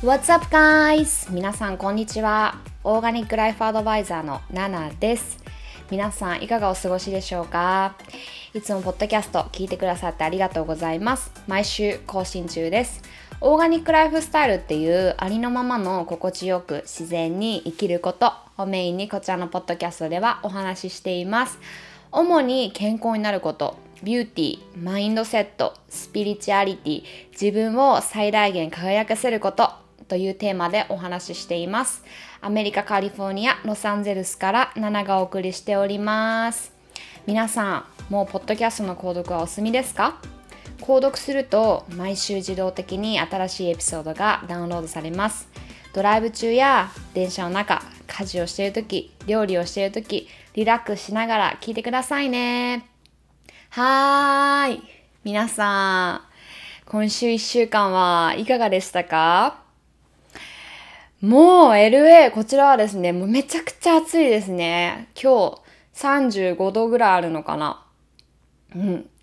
What's up guys? 皆さんこんにちは。オーガニックライフアドバイザーの nana です。皆さんいかがお過ごしでしょうか？いつもポッドキャスト聞いてくださってありがとうございます。毎週更新中です。オーガニックライフスタイルっていうありのままの心地よく自然に生きることをメインにこちらのポッドキャストではお話ししています。主に健康になること、ビューティー、マインドセット、スピリチュアリティ、自分を最大限輝かせることというテーマでお話ししています。アメリカカリフォルニアロサンゼルスからナナがお送りしております。皆さんもうポッドキャストの購読はお済みですか？購読すると毎週自動的に新しいエピソードがダウンロードされます。ドライブ中や電車の中、家事をしているとき、料理をしているとき、リラックスしながら聞いてくださいね。はーい、皆さん今週1週間はいかがでしたか？もう LA、 こちらはですね、もうめちゃくちゃ暑いですね。今日35度ぐらいあるのかな。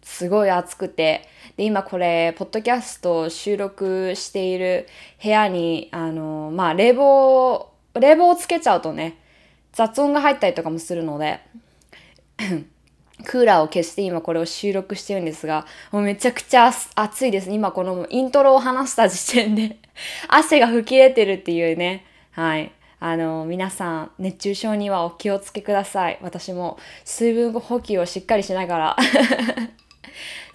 すごい暑くて、で今これポッドキャストを収録している部屋に冷房をつけちゃうとね、雑音が入ったりとかもするのでクーラーを消して今これを収録してるんですが、もうめちゃくちゃ暑いですね。今このイントロを話した時点で汗が吹き出てるっていうね。はい。皆さん熱中症にはお気をつけください。私も水分補給をしっかりしながら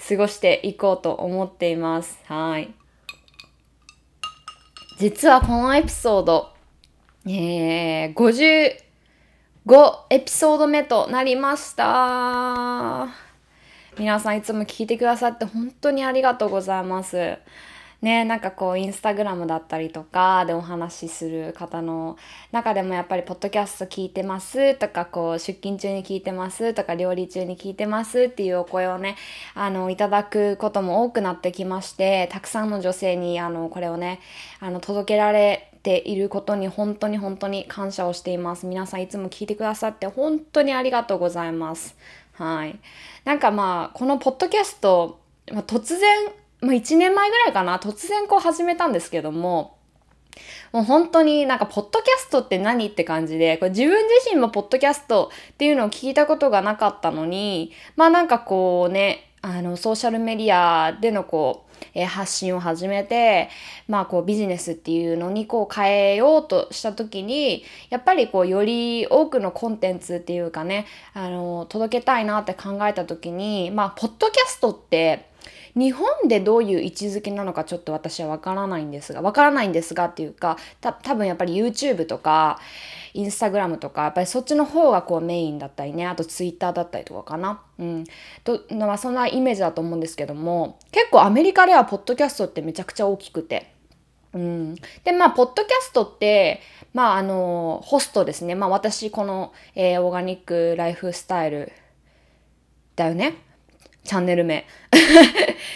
過ごしていこうと思っています。はい。実はこのエピソード、55エピソード目となりました。皆さんいつも聞いてくださって本当にありがとうございますね。なんかこうインスタグラムだったりとかでお話しする方の中でもやっぱりポッドキャスト聞いてますとか、こう出勤中に聞いてますとか、料理中に聞いてますっていうお声をね、いただくことも多くなってきまして、たくさんの女性にこれをね届けられていることに本当に感謝をしています。皆さんいつも聞いてくださって本当にありがとうございます。はい。なんかこのポッドキャスト、突然、1年前ぐらいかな、突然こう始めたんですけども、もう本当になんかポッドキャストって何って感じで、これ自分自身もポッドキャストっていうのを聞いたことがなかったのに、なんかこうね、ソーシャルメディアでのこう、発信を始めて、こうビジネスっていうのにこう変えようとした時に、やっぱりこうより多くのコンテンツっていうかね、届けたいなって考えた時に、ポッドキャストって日本でどういう位置づけなのかちょっと私はわからないんですがっていうか、多分やっぱり YouTube とか Instagram とか、やっぱりそっちの方がこうメインだったりね、あと Twitter だったりとかかな。そんなイメージだと思うんですけども、結構アメリカではポッドキャストってめちゃくちゃ大きくて、でポッドキャストってホストですね。私この、オーガニックライフスタイルだよね、チャンネル名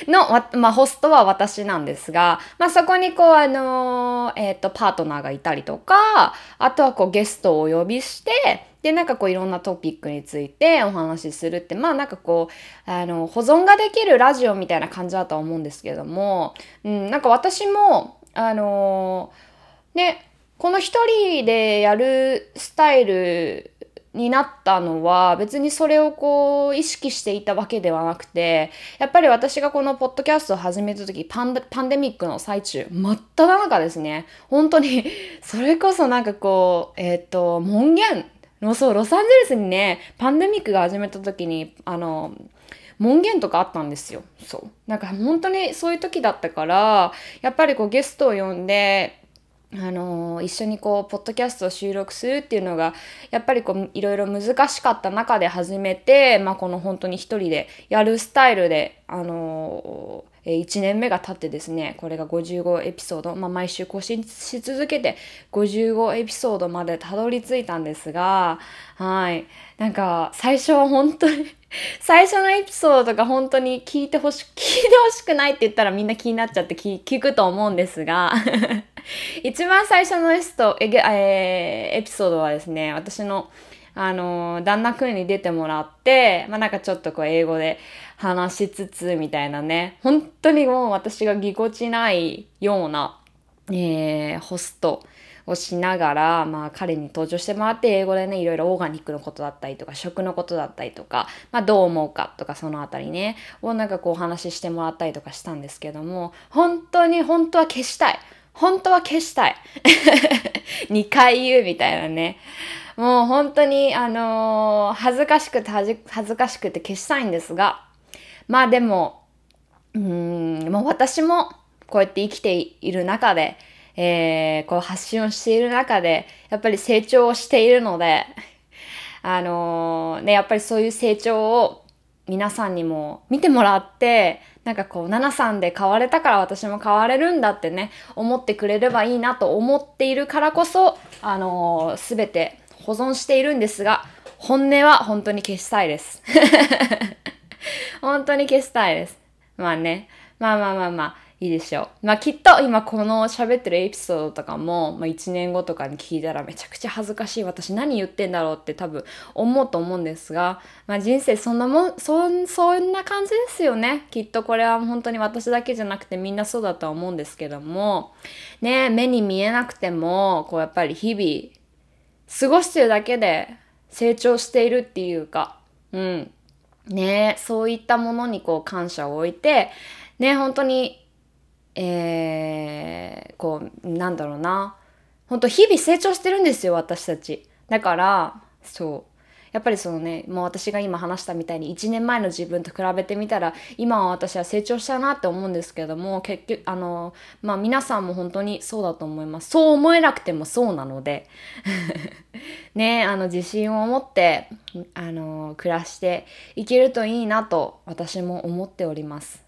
の、ホストは私なんですが、そこにこうパートナーがいたりとか、あとはこうゲストをお呼びして、でなんかこういろんなトピックについてお話しするって、なんかこう保存ができるラジオみたいな感じだとは思うんですけども、なんか私もね、この一人でやるスタイルになったのは別にそれをこう意識していたわけではなくて、やっぱり私がこのポッドキャストを始めた時、パンデミックの最中、真っ只中ですね。本当にそれこそなんかこう門限の、そう、ロサンゼルスにね、パンデミックが始めた時に門限とかあったんですよ。そう、なんか本当にそういう時だったから、やっぱりこうゲストを呼んで一緒にこうポッドキャストを収録するっていうのがやっぱりこういろいろ難しかった中で始めて、この本当に一人でやるスタイルで1年目が経ってですね、これが55エピソード、毎週更新し続けて55エピソードまでたどり着いたんですが、はい、なんか最初は本当に最初のエピソードが本当に聞いてほしくないって言ったらみんな気になっちゃって聞くと思うんですが一番最初のエピソードはですね、私の旦那くんに出てもらって、なんかちょっとこう英語で話しつつみたいなね、本当にもう私がぎこちないようなホストをしながら、彼に登場してもらって英語でね、いろいろオーガニックのことだったりとか食のことだったりとか、どう思うかとかそのあたりねをお話ししてもらったりとかしたんですけども、本当は消したい2回言うみたいなね、もう本当に恥ずかしくて消したいんですが、でももう私もこうやって生きている中で、こう発信をしている中でやっぱり成長をしているのでやっぱりそういう成長を皆さんにも見てもらって、ナナさんで変われたから私も変われるんだってね思ってくれればいいなと思っているからこそ全て保存しているんですが、本音は本当に消したいです本当に消したいです。いいでしょう。きっと今この喋ってるエピソードとかも、1年後とかに聞いたらめちゃくちゃ恥ずかしい、私何言ってんだろうって多分思うと思うんですが、人生そんな感じですよね。きっとこれは本当に私だけじゃなくてみんなそうだとは思うんですけどもね、目に見えなくてもこうやっぱり日々過ごしてるだけで成長しているっていうか、そういったものに感謝を置いてね、本当に本当日々成長してるんですよ私たち。だからやっぱりもう私が今話したみたいに1年前の自分と比べてみたら今は私は成長したなって思うんですけども、結局皆さんも本当にそうだと思います。そう思えなくてもそうなのでね、自信を持って暮らしていけるといいなと私も思っております。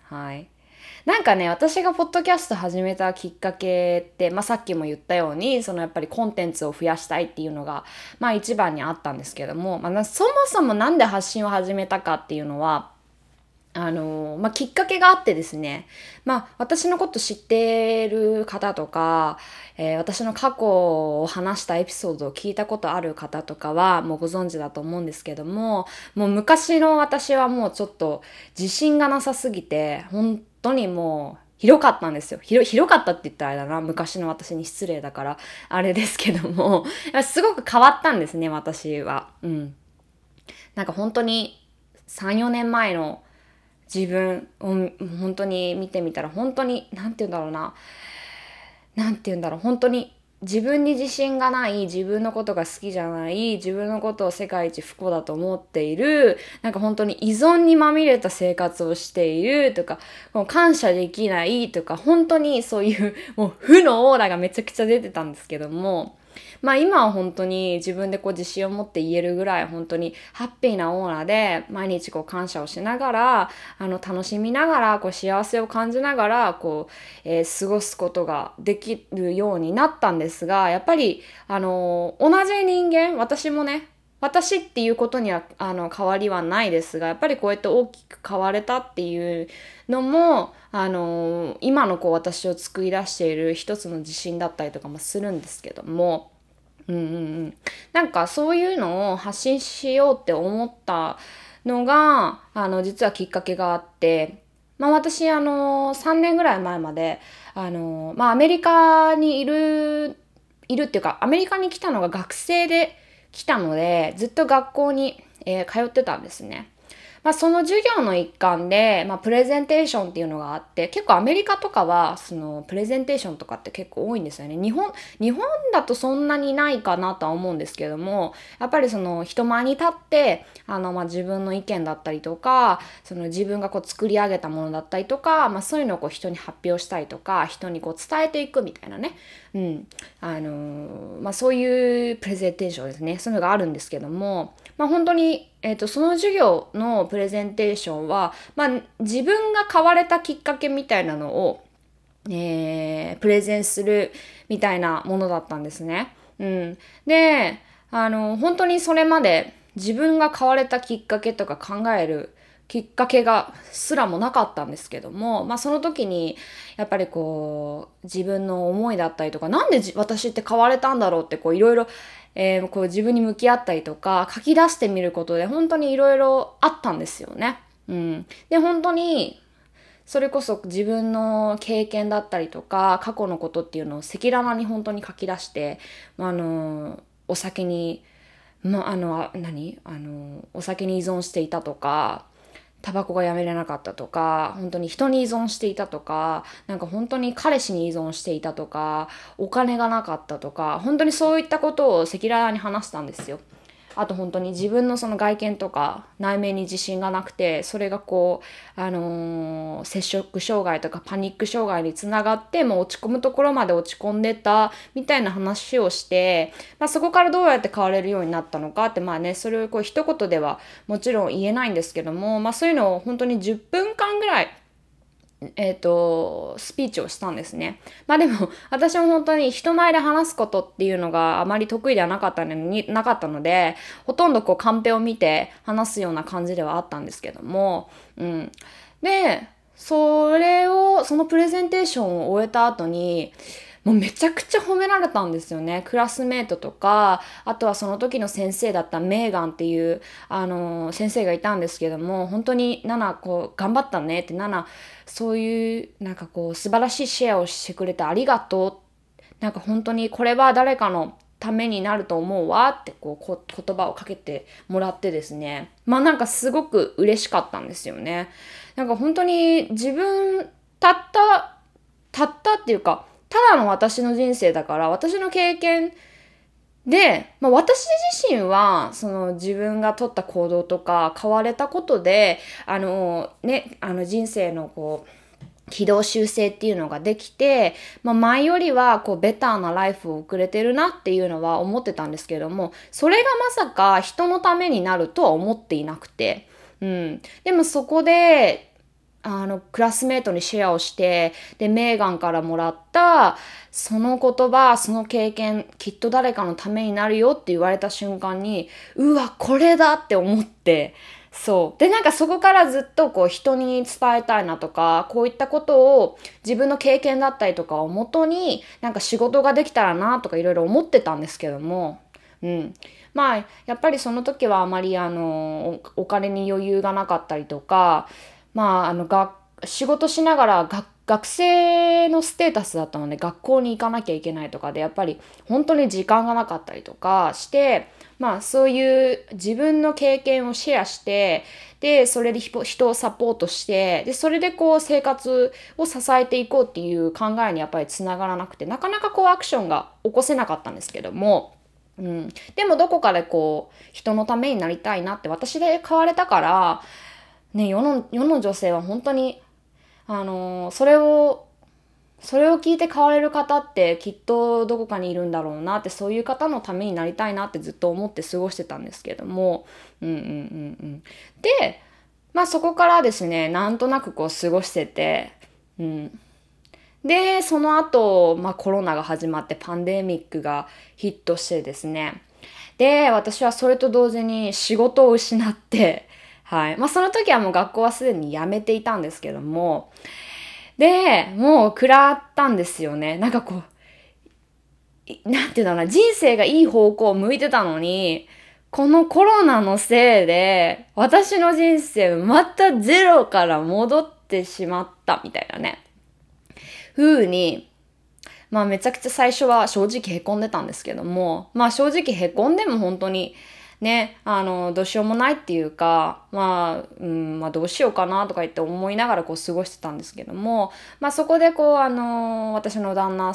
私がポッドキャスト始めたきっかけって、さっきも言ったようにやっぱりコンテンツを増やしたいっていうのが、一番にあったんですけども、そもそもなんで発信を始めたかっていうのはきっかけがあってですね、私のこと知ってる方とか、私の過去を話したエピソードを聞いたことある方とかはもうご存知だと思うんですけども、もう昔の私はもうちょっと自信がなさすぎて本当にもうひどかったんですよ。ひどかったって言ったらあれだな、昔の私に失礼だからあれですけどもすごく変わったんですね私は。本当に 3,4 年前の自分を本当に見てみたら、本当に本当に自分に自信がない、自分のことが好きじゃない、自分のことを世界一不幸だと思っている、本当に依存にまみれた生活をしているとか、感謝できないとか、本当にそういうもう負のオーラがめちゃくちゃ出てたんですけども、今は本当に自分で自信を持って言えるぐらい本当にハッピーなオーラで、毎日感謝をしながら楽しみながら幸せを感じながら過ごすことができるようになったんですが、やっぱり同じ人間、私もね、私っていうことには変わりはないですが、やっぱりこうやって大きく変われたっていうのも今の私を作り出している一つの自信だったりとかもするんですけども、そういうのを発信しようって思ったのが実はきっかけがあって、私3年ぐらい前までアメリカにいるっていうか、アメリカに来たのが学生で来たのでずっと学校に、通ってたんですね。その授業の一環で、プレゼンテーションっていうのがあって、結構アメリカとかはプレゼンテーションとかって結構多いんですよね。日本だとそんなにないかなとは思うんですけども、やっぱり人前に立って自分の意見だったりとか、自分が作り上げたものだったりとか、そういうのを人に発表したりとか、人に伝えていくみたいなね、そういうプレゼンテーションですね、そういうのがあるんですけども、本当にその授業のプレゼンテーションは、自分が買われたきっかけみたいなのを、プレゼンするみたいなものだったんですね。で、本当にそれまで自分が買われたきっかけとか考えるきっかけがすらもなかったんですけども、その時にやっぱり自分の思いだったりとか、なんで私って買われたんだろうっていろいろ自分に向き合ったりとか書き出してみることで本当にいろいろあったんですよね。で本当にそれこそ自分の経験だったりとか過去のことっていうのを赤裸々に本当に書き出して、お酒に、お酒に依存していたとか、タバコがやめれなかったとか、本当に人に依存していたとか、なんか本当に彼氏に依存していたとか、お金がなかったとか、本当にそういったことを赤裸々に話したんですよ。あと本当に自分のその外見とか内面に自信がなくて、それがこう、摂食障害とかパニック障害につながって、もう落ち込むところまで落ち込んでたみたいな話をして、そこからどうやって変われるようになったのかって、それをこう一言ではもちろん言えないんですけども、そういうのを本当に10分間ぐらい、スピーチをしたんですね。でも私も本当に人前で話すことっていうのがあまり得意ではなかったので、ほとんどこうカンペを見て話すような感じではあったんですけども、でそのプレゼンテーションを終えた後に、もうめちゃくちゃ褒められたんですよね。クラスメートとか、あとはその時の先生だったメーガンっていう、先生がいたんですけども、本当にナナこう頑張ったねって、ナナそういうなんかこう素晴らしいシェアをしてくれてありがとう、なんか本当にこれは誰かのためになると思うわってこう言葉をかけてもらってですね、なんかすごく嬉しかったんですよね。なんか本当に自分たったっていうか、ただの私の人生だから、私の経験で、私自身はその自分が取った行動とか変われたことで、人生のこう軌道修正っていうのができて、前よりはこうベターなライフを送れてるなっていうのは思ってたんですけども、それがまさか人のためになるとは思っていなくて、でもそこでクラスメートにシェアをして、で、メーガンからもらった、その言葉、その経験、きっと誰かのためになるよって言われた瞬間に、うわ、これだって思って、そう。で、なんかそこからずっとこう人に伝えたいなとか、こういったことを自分の経験だったりとかをもとに、なんか仕事ができたらなとかいろいろ思ってたんですけども、やっぱりその時はあまりお金に余裕がなかったりとか、仕事しながら学生のステータスだったので、学校に行かなきゃいけないとかで、やっぱり本当に時間がなかったりとかして、そういう自分の経験をシェアして、で、それで人をサポートして、で、それでこう生活を支えていこうっていう考えにやっぱりつながらなくて、なかなかこうアクションが起こせなかったんですけども、でもどこかでこう人のためになりたいなって私で変われたから、世の女性は本当に、それを聞いて変われる方ってきっとどこかにいるんだろうなって、そういう方のためになりたいなってずっと思って過ごしてたんですけども、で、そこからですね、なんとなくこう過ごしてて、で、その後、コロナが始まってパンデミックがヒットしてですね、で、私はそれと同時に仕事を失って、その時はもう学校はすでに辞めていたんですけども、で、もう食らったんですよね。なんかこう、なんていうのかな、人生がいい方向を向いてたのに、このコロナのせいで、私の人生またゼロから戻ってしまったみたいなね、風に、めちゃくちゃ最初は正直凹んでたんですけども、正直凹んでも本当に、どうしようもないっていうか、どうしようかなとか言って思いながらこう過ごしてたんですけども、そこでこう私の旦那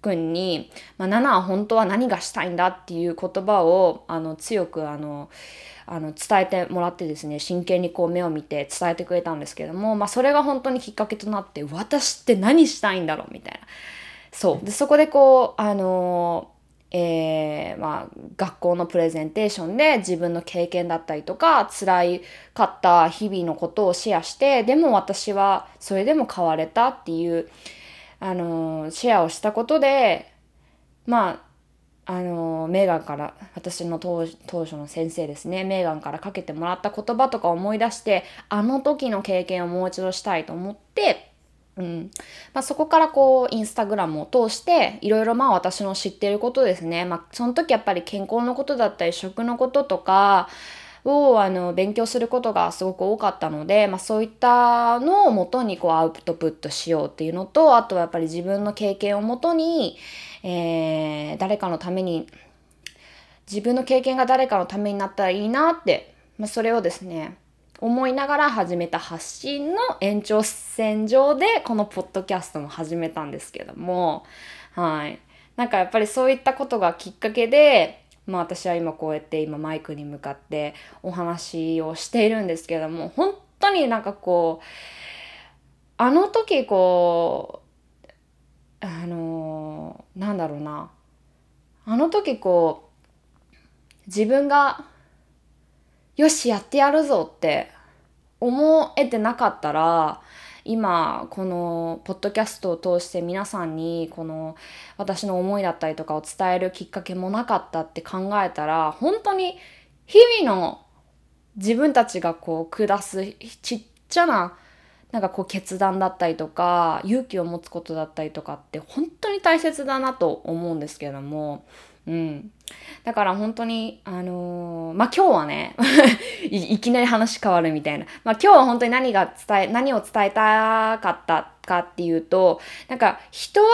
くんに、ナナは本当は何がしたいんだっていう言葉を強く伝えてもらってですね、真剣にこう目を見て伝えてくれたんですけども、それが本当にきっかけとなって、私って何したいんだろうみたいな。そうで、そこでこう学校のプレゼンテーションで自分の経験だったりとか、辛かった日々のことをシェアして、でも私はそれでも変われたっていう、シェアをしたことで、メーガンから、私の当初の先生ですね、メーガンからかけてもらった言葉とか思い出して、あの時の経験をもう一度したいと思って、そこからこうインスタグラムを通していろいろ私の知っていることですね、その時やっぱり健康のことだったり、食のこととか、を勉強することがすごく多かったので、そういったのをもとにアウトプットしようっていうのと、あとはやっぱり自分の経験をもとに、誰かのために、自分の経験が誰かのためになったらいいなって、それをですね思いながら始めた発信の延長線上でこのポッドキャストも始めたんですけども、はい、なんかやっぱりそういったことがきっかけで、私は今こうやって今マイクに向かってお話をしているんですけども、本当になんかこうあの時こうなんだろうな、あの時こう自分がよしやってやるぞって思えてなかったら、今このポッドキャストを通して皆さんにこの私の思いだったりとかを伝えるきっかけもなかったって考えたら、本当に日々の自分たちがこう下すちっちゃななんかこう決断だったりとか勇気を持つことだったりとかって本当に大切だなと思うんですけども、だから本当に今日はねいきなり話変わるみたいな、今日は本当に何を伝えたかったかっていうと、なんか人は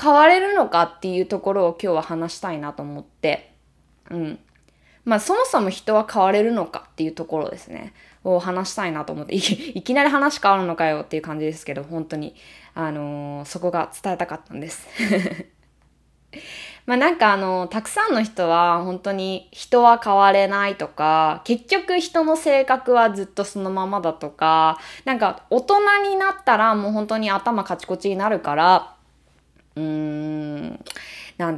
変われるのかっていうところを今日は話したいなと思って、そもそも人は変われるのかっていうところですねを話したいなと思って、いきなり話変わるのかよっていう感じですけど、本当にそこが伝えたかったんです。なんかたくさんの人は本当に人は変われないとか、結局人の性格はずっとそのままだとか、なんか大人になったらもう本当に頭カチコチになるから、なん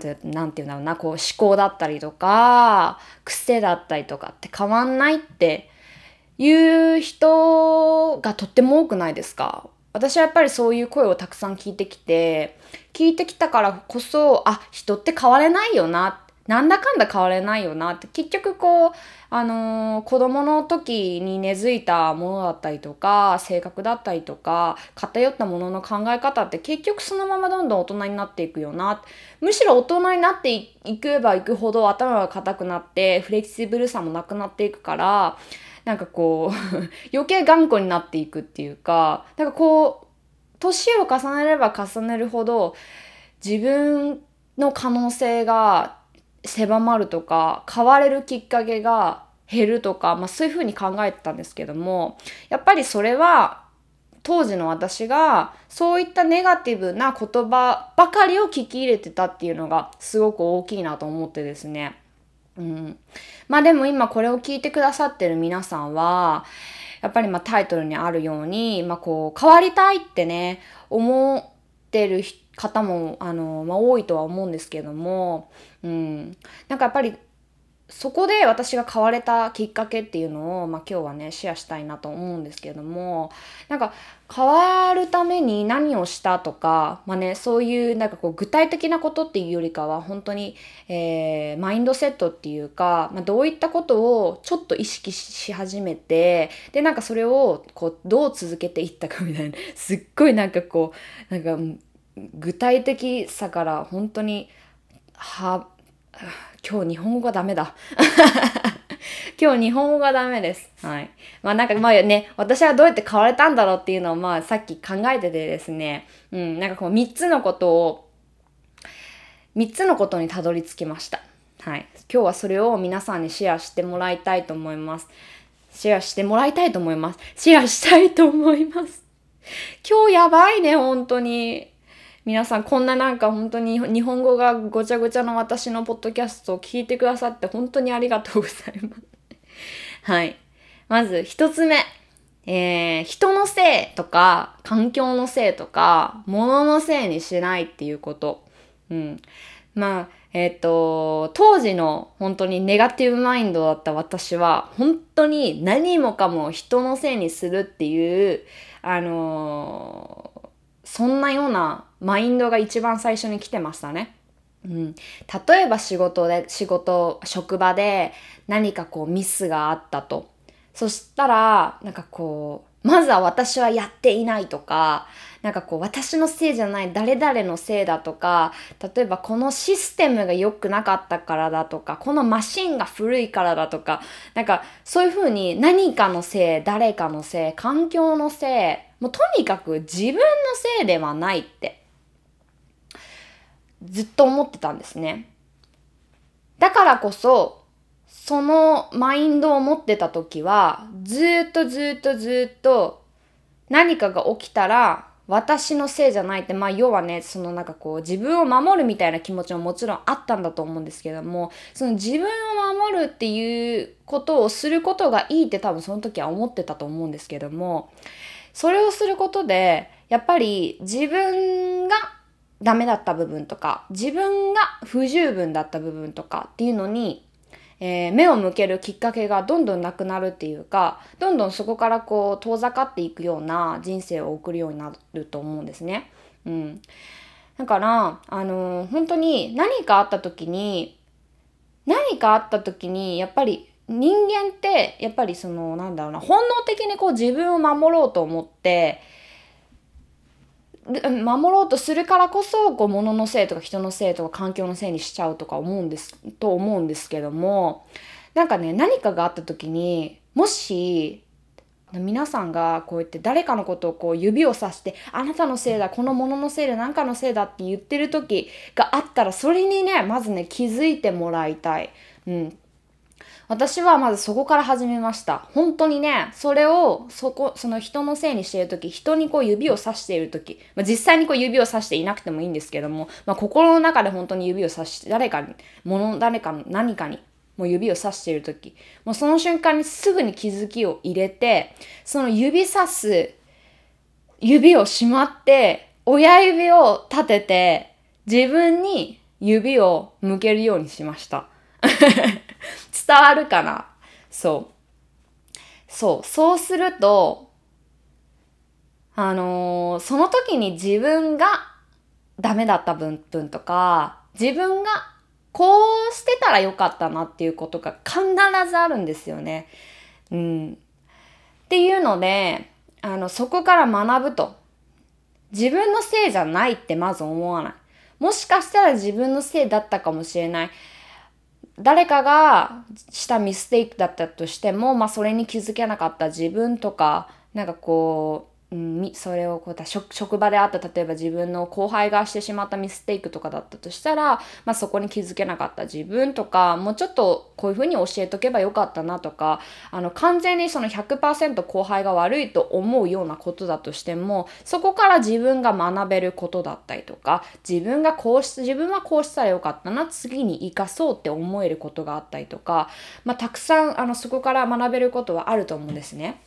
ていうんだろうな、こう思考だったりとか癖だったりとかって変わんないっていう人がとっても多くないですか？私はやっぱりそういう声をたくさん聞いてきたからこそ、人って変われないよな、なんだかんだ変われないよなって、結局こう子供の時に根付いたものだったりとか性格だったりとか偏ったものの考え方って結局そのままどんどん大人になっていくよな、むしろ大人になっていけばいくほど頭が固くなってフレキシブルさもなくなっていくから、なんかこう余計頑固になっていくっていうか、なんかこう年を重ねれば重ねるほど自分の可能性が狭まるとか、変われるきっかけが減るとか、そういうふうに考えてたんですけども、やっぱりそれは当時の私がそういったネガティブな言葉ばかりを聞き入れてたっていうのがすごく大きいなと思ってですね、でも今これを聞いてくださってる皆さんはやっぱりタイトルにあるように、こう変わりたいってね思ってる方も多いとは思うんですけども、なんかやっぱりそこで私が変われたきっかけっていうのを、今日はねシェアしたいなと思うんですけども、なんか変わるために何をしたとか、そういうなんかこう具体的なことっていうよりかは本当に、マインドセットっていうか、どういったことをちょっと意識し始めて、でなんかそれをこうどう続けていったかみたいな、すっごいなんかこうなんか具体的さから本当に今日日本語がダメだ。今日日本語がダメです。はい。なんかね、私はどうやって変われたんだろうっていうのをさっき考えててですね、なんかこう3つのことにたどり着きました。はい。今日はそれを皆さんにシェアしてもらいたいと思います。シェアしたいと思います。今日やばいね、本当に。皆さんこんななんか本当に日本語がごちゃごちゃの私のポッドキャストを聞いてくださって本当にありがとうございます。はい。まず1つ目、人のせいとか環境のせいとか物のせいにしないっていうこと。当時の本当にネガティブマインドだった私は本当に何もかも人のせいにするっていうそんなようなマインドが一番最初に来てましたね。例えば職場で何かこうミスがあったと。そしたらなんかこうまずは私はやっていないとか、なんかこう私のせいじゃない誰々のせいだとか、例えばこのシステムが良くなかったからだとか、このマシンが古いからだとか、なんかそういうふうに何かのせい、誰かのせい、環境のせい、もうとにかく自分のせいではないってずっと思ってたんですね。だからこそそのマインドを持ってた時はずっと何かが起きたら私のせいじゃないって、まあ要はね、そのなんかこう自分を守るみたいな気持ちももちろんあったんだと思うんですけども、その自分を守るっていうことをすることがいいって多分その時は思ってたと思うんですけども、それをすることでやっぱり自分がダメだった部分とか、自分が不十分だった部分とかっていうのに目を向けるきっかけがどんどんなくなるっていうか、どんどんそこからこう遠ざかっていくような人生を送るようになると思うんですね。だから本当に何かあった時にやっぱり人間ってやっぱりそのなんだろうな、本能的にこう自分を守ろうと思って守ろうとするからこそ、こう物のせいとか人のせいとか環境のせいにしちゃうとか思うんですけども、なんかね、何かがあった時に、もし皆さんがこうやって誰かのことをこう指をさして、あなたのせいだ、この物のせいだ、何かのせいだって言ってる時があったら、それにね、まずね、気づいてもらいたい。私はまずそこから始めました。本当にね、それをその人のせいにしているとき、人にこう指をさしているとき、実際にこう指をさしていなくてもいいんですけども、心の中で本当に指をさして、何かにもう指をさしているとき、もうその瞬間にすぐに気づきを入れて、その指さす指をしまって、親指を立てて、自分に指を向けるようにしました。伝わるかな？そうすると、その時に自分がダメだった部分とか、自分がこうしてたらよかったなっていうことが必ずあるんですよね。っていうので、そこから学ぶと、自分のせいじゃないってまず思わない。もしかしたら自分のせいだったかもしれない。誰かがしたミステイクだったとしても、それに気づけなかった自分とか、なんかこう、それをこう職場であった、例えば自分の後輩がしてしまったミステイクとかだったとしたら、そこに気づけなかった自分とか、もうちょっとこういうふうに教えとけばよかったなとか、完全にその 100% 後輩が悪いと思うようなことだとしても、そこから自分が学べることだったりとか、自分はこうしたらよかったな、次に生かそうって思えることがあったりとか、たくさんそこから学べることはあると思うんですね。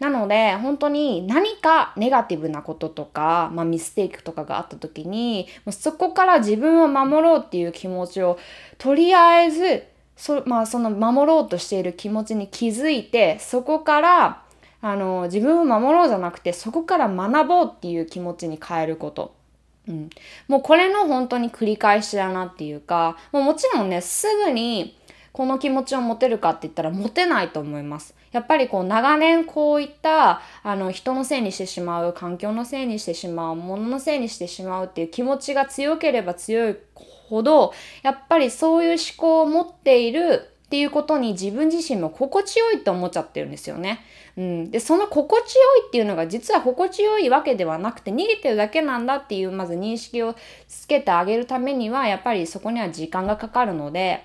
なので本当に何かネガティブなこととか、ミステイクとかがあった時に、そこから自分を守ろうっていう気持ちを、とりあえずその守ろうとしている気持ちに気づいて、そこから自分を守ろうじゃなくて、そこから学ぼうっていう気持ちに変えること。もうこれの本当に繰り返しだなっていうか、もちろんね、すぐにこの気持ちを持てるかって言ったら持てないと思います。やっぱりこう長年こういった人のせいにしてしまう、環境のせいにしてしまう、物のせいにしてしまうっていう気持ちが強ければ強いほど、やっぱりそういう思考を持っているっていうことに自分自身も心地よいと思っちゃってるんですよね。で、その心地よいっていうのが実は心地よいわけではなくて、逃げてるだけなんだっていう、まず認識をつけてあげるためには、やっぱりそこには時間がかかるので、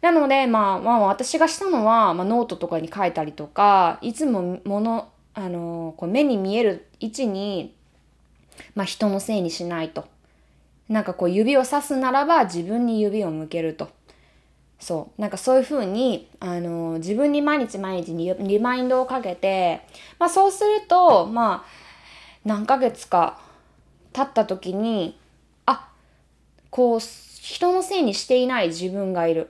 なので、私がしたのは、ノートとかに書いたりとか、いつもこう目に見える位置に、人のせいにしないと。なんかこう指をさすならば自分に指を向けると。なんかそういう風に、自分に毎日リマインドをかけて、そうすると、何ヶ月か経った時に、こう人のせいにしていない自分がいる。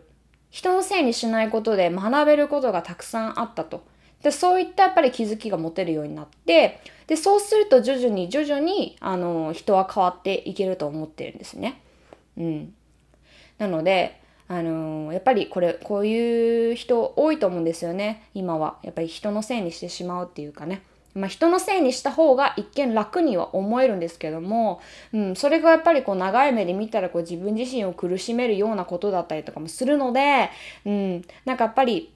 人のせいにしないことで学べることがたくさんあったと。で、そういったやっぱり気づきが持てるようになって、で、そうすると徐々に人は変わっていけると思ってるんですね。なので、やっぱりこういう人多いと思うんですよね。今はやっぱり人のせいにしてしまうっていうかね、人のせいにした方が一見楽には思えるんですけども、それがやっぱり長い目で見たら自分自身を苦しめるようなことだったりとかもするので、なんかやっぱり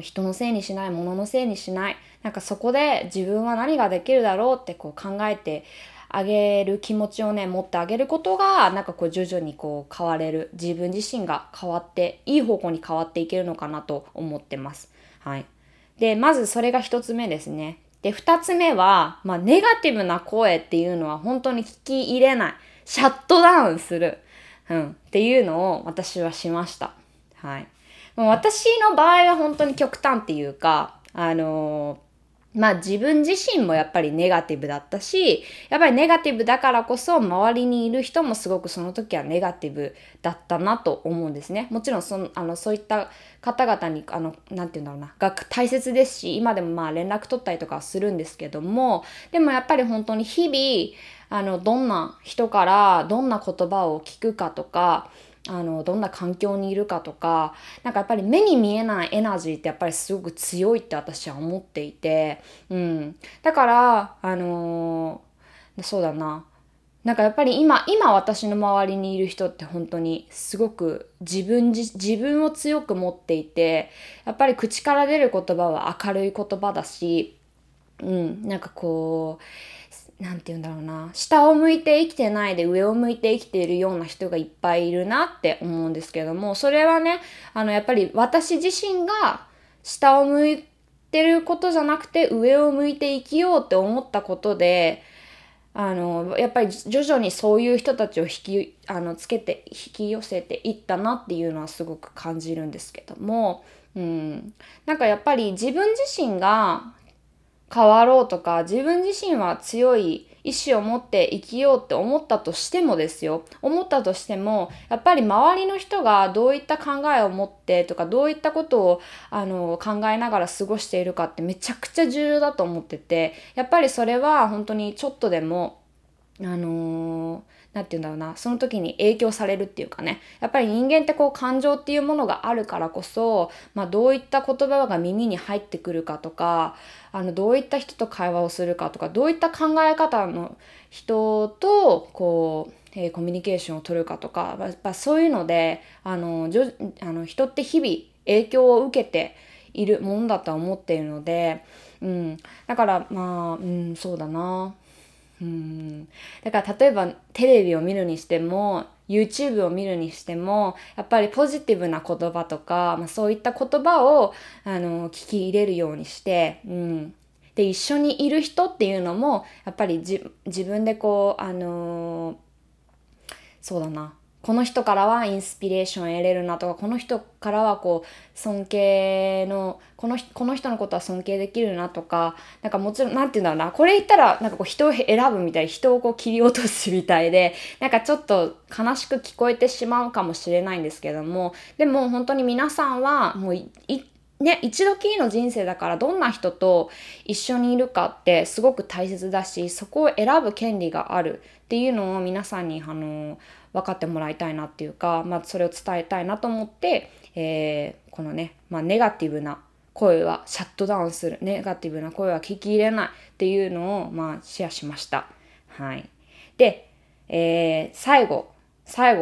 人のせいにしない、物のせいにしない、なんかそこで自分は何ができるだろうって考えてあげる気持ちをね、持ってあげることが、なんか徐々に変われる、自分自身が変わっていい方向に変わっていけるのかなと思ってます。はい。で、まずそれが一つ目ですね。で、二つ目は、ネガティブな声っていうのは本当に聞き入れない。シャットダウンする。っていうのを私はしました。はい。もう私の場合は本当に極端っていうか、自分自身もやっぱりネガティブだったし、やっぱりネガティブだからこそ周りにいる人もすごくその時はネガティブだったなと思うんですね。もちろんそういった方々になんていうんだろうな、が大切ですし、今でも連絡取ったりとかはするんですけども、でもやっぱり本当に日々どんな人からどんな言葉を聞くかとか、どんな環境にいるかとか、なんかやっぱり目に見えないエナジーってやっぱりすごく強いって私は思っていて、だからそうだな、なんかやっぱり今私の周りにいる人って本当にすごく自分を強く持っていて、やっぱり口から出る言葉は明るい言葉だし、なんかなんて言うんだろうな、下を向いて生きてないで上を向いて生きているような人がいっぱいいるなって思うんですけども、それはね、やっぱり私自身が下を向いてることじゃなくて上を向いて生きようって思ったことで、やっぱり徐々にそういう人たちを引き寄せていったなっていうのはすごく感じるんですけども、なんかやっぱり自分自身が変わろうとか、自分自身は強い意志を持って生きようって思ったとしてもですよ、やっぱり周りの人がどういった考えを持ってとか、どういったことを考えながら過ごしているかってめちゃくちゃ重要だと思ってて、やっぱりそれは本当にちょっとでもなんていうんだろうな、その時に影響されるっていうかね、やっぱり人間って感情っていうものがあるからこそ、どういった言葉が耳に入ってくるかとか、どういった人と会話をするかとか、どういった考え方の人とコミュニケーションを取るかとか、やっぱそういうので人って日々影響を受けているものだとは思っているので、だからそうだな。だから例えばテレビを見るにしても YouTube を見るにしても、やっぱりポジティブな言葉とか、そういった言葉を聞き入れるようにして、で一緒にいる人っていうのもやっぱり自分でそうだな、この人からはインスピレーション得れるなとか、この人からは尊敬のこの人のことは尊敬できるなとか、なんかもちろんなんていうんだろうな、これ言ったらなんか人を選ぶみたい、人を切り落とすみたいで、なんかちょっと悲しく聞こえてしまうかもしれないんですけども、でも本当に皆さんはもう一度きりの人生だから、どんな人と一緒にいるかってすごく大切だし、そこを選ぶ権利があるっていうのを皆さんに分かってもらいたいなっていうか、それを伝えたいなと思って、ネガティブな声はシャットダウンする、ネガティブな声は聞き入れないっていうのをシェアしました。はい。で、最後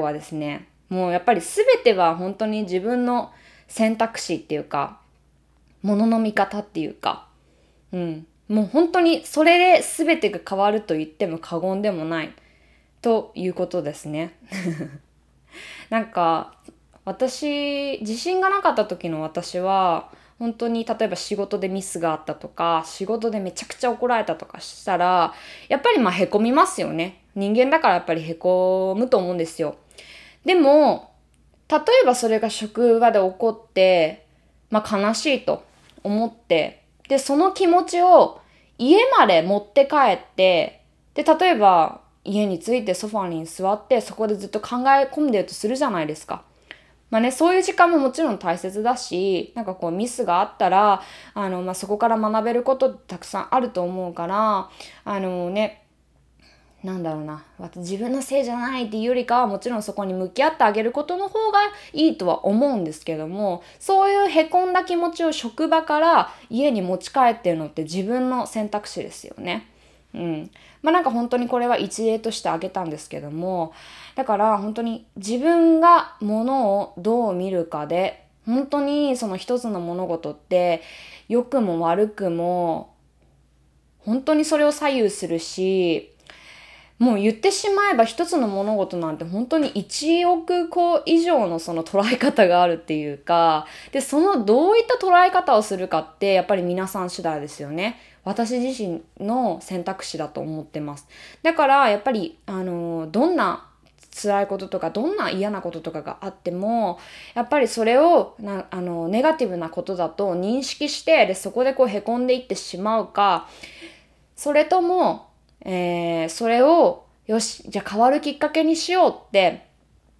はですね、もうやっぱり全ては本当に自分の選択肢っていうか、ものの見方っていうか、もう本当にそれで全てが変わると言っても過言でもないということですね。なんか私、自信がなかった時の私は本当に、例えば仕事でミスがあったとか、仕事でめちゃくちゃ怒られたとかしたら、やっぱりへこみますよね。人間だからやっぱりへこむと思うんですよ。でも例えばそれが職場で起こって、悲しいと思って、で、その気持ちを家まで持って帰って、で、例えば家に着いてソファに座って、そこでずっと考え込んでるとするじゃないですか。そういう時間ももちろん大切だし、なんかミスがあったら、そこから学べることたくさんあると思うから、なんだろうな、自分のせいじゃないっていうよりかは、もちろんそこに向き合ってあげることの方がいいとは思うんですけども、そういうへこんだ気持ちを職場から家に持ち帰ってるのって自分の選択肢ですよね。うん、なんか本当にこれは一例として挙げたんですけども、だから本当に自分がものをどう見るかで、本当にその一つの物事って良くも悪くも本当にそれを左右するし、もう言ってしまえば一つの物事なんて本当に1億個以上のその捉え方があるっていうか、で、そのどういった捉え方をするかってやっぱり皆さん次第ですよね。私自身の選択肢だと思ってます。だからやっぱりどんな辛いこととかどんな嫌なこととかがあっても、やっぱりそれをネガティブなことだと認識して、でそこでこうへこんでいってしまうか、それともそれをよし、じゃあ変わるきっかけにしようって、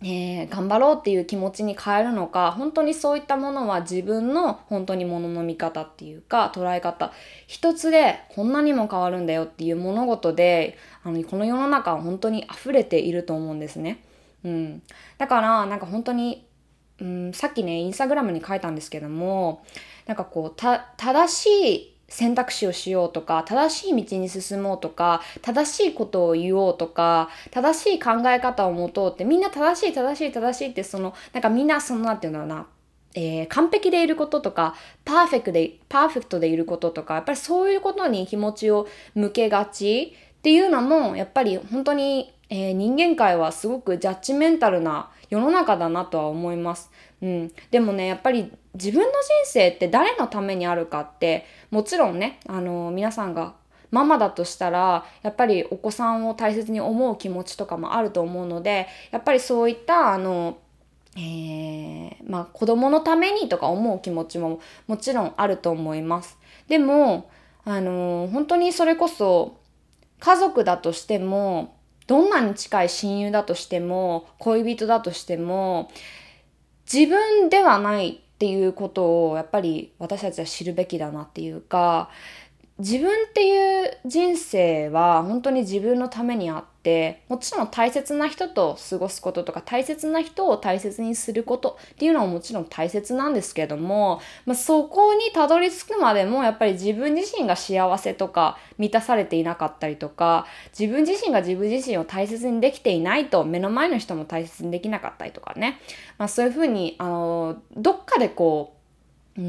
頑張ろうっていう気持ちに変えるのか、本当にそういったものは自分の本当にものの見方っていうか捉え方一つでこんなにも変わるんだよっていう物事で、この世の中は本当に溢れていると思うんですね。うん、だからなんか本当に、さっきねインスタグラムに書いたんですけども、なんかこう正しい選択肢をしようとか、正しい道に進もうとか、正しいことを言おうとか、正しい考え方を持とうって、みんな正しいって、なんかみんななんていうんだろうな、完璧でいることとか、パーフェクトでいることとか、やっぱりそういうことに気持ちを向けがちっていうのも、やっぱり本当に、人間界はすごくジャッジメンタルな世の中だなとは思います。うん、でもね、やっぱり自分の人生って誰のためにあるかって、もちろんね、皆さんがママだとしたらやっぱりお子さんを大切に思う気持ちとかもあると思うので、やっぱりそういった子供のためにとか思う気持ちももちろんあると思います。でも本当にそれこそ家族だとしても、どんなに近い親友だとしても、恋人だとしても、自分ではないっていうことをやっぱり私たちは知るべきだなっていうか、自分っていう人生は本当に自分のためにあって、もちろん大切な人と過ごすこととか、大切な人を大切にすることっていうのはもちろん大切なんですけども、そこにたどり着くまでもやっぱり自分自身が幸せとか満たされていなかったりとか、自分自身が自分自身を大切にできていないと、目の前の人も大切にできなかったりとかね、そういうふうにどっかでこう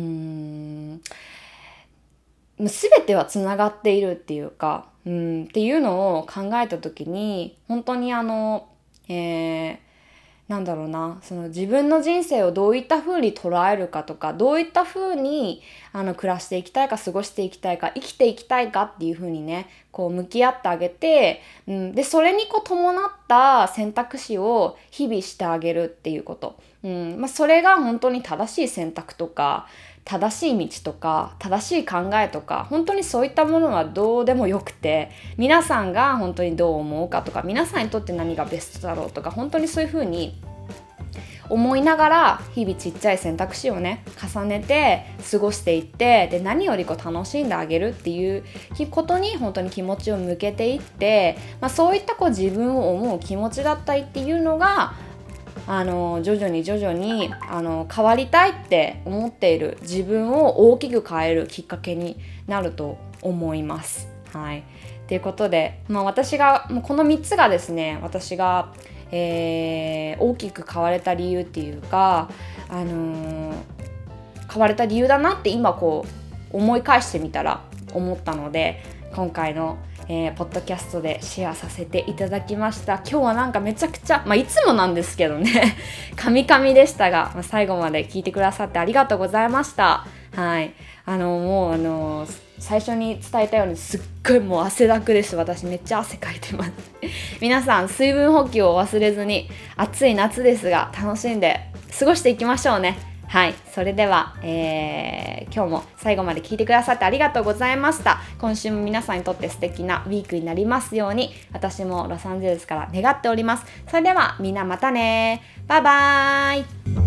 全てはつながっているっていうか、っていうのを考えた時に、本当になんだろうな、自分の人生をどういった風に捉えるかとか、どういった風に暮らしていきたいか、過ごしていきたいか、生きていきたいかっていう風にね、こう向き合ってあげて、でそれにこう伴った選択肢を日々してあげるっていうこと、それが本当に正しい選択とか、正しい道とか、正しい考えとか、本当にそういったものはどうでもよくて、皆さんが本当にどう思うかとか、皆さんにとって何がベストだろうとか、本当にそういうふうに思いながら、日々ちっちゃい選択肢をね、重ねて過ごしていって、で何より楽しんであげるっていうことに本当に気持ちを向けていって、そういった自分を思う気持ちだったりっていうのが、徐々に変わりたいって思っている自分を大きく変えるきっかけになると思います。はい。ということで、私がこの3つがですね、私が、大きく変われた理由っていうか、変われた理由だなって今こう思い返してみたら思ったので、今回のポッドキャストでシェアさせていただきました。今日はなんかめちゃくちゃ、いつもなんですけどね、カミカミでしたが、最後まで聞いてくださってありがとうございました。はい。最初に伝えたように、すっごいもう汗だくです。私めっちゃ汗かいてます。皆さん水分補給を忘れずに、暑い夏ですが楽しんで過ごしていきましょうね。はい、それでは、今日も最後まで聞いてくださってありがとうございました。今週も皆さんにとって素敵なウィークになりますように、私もロサンゼルスから願っております。それではみんなまたね。バイバーイ。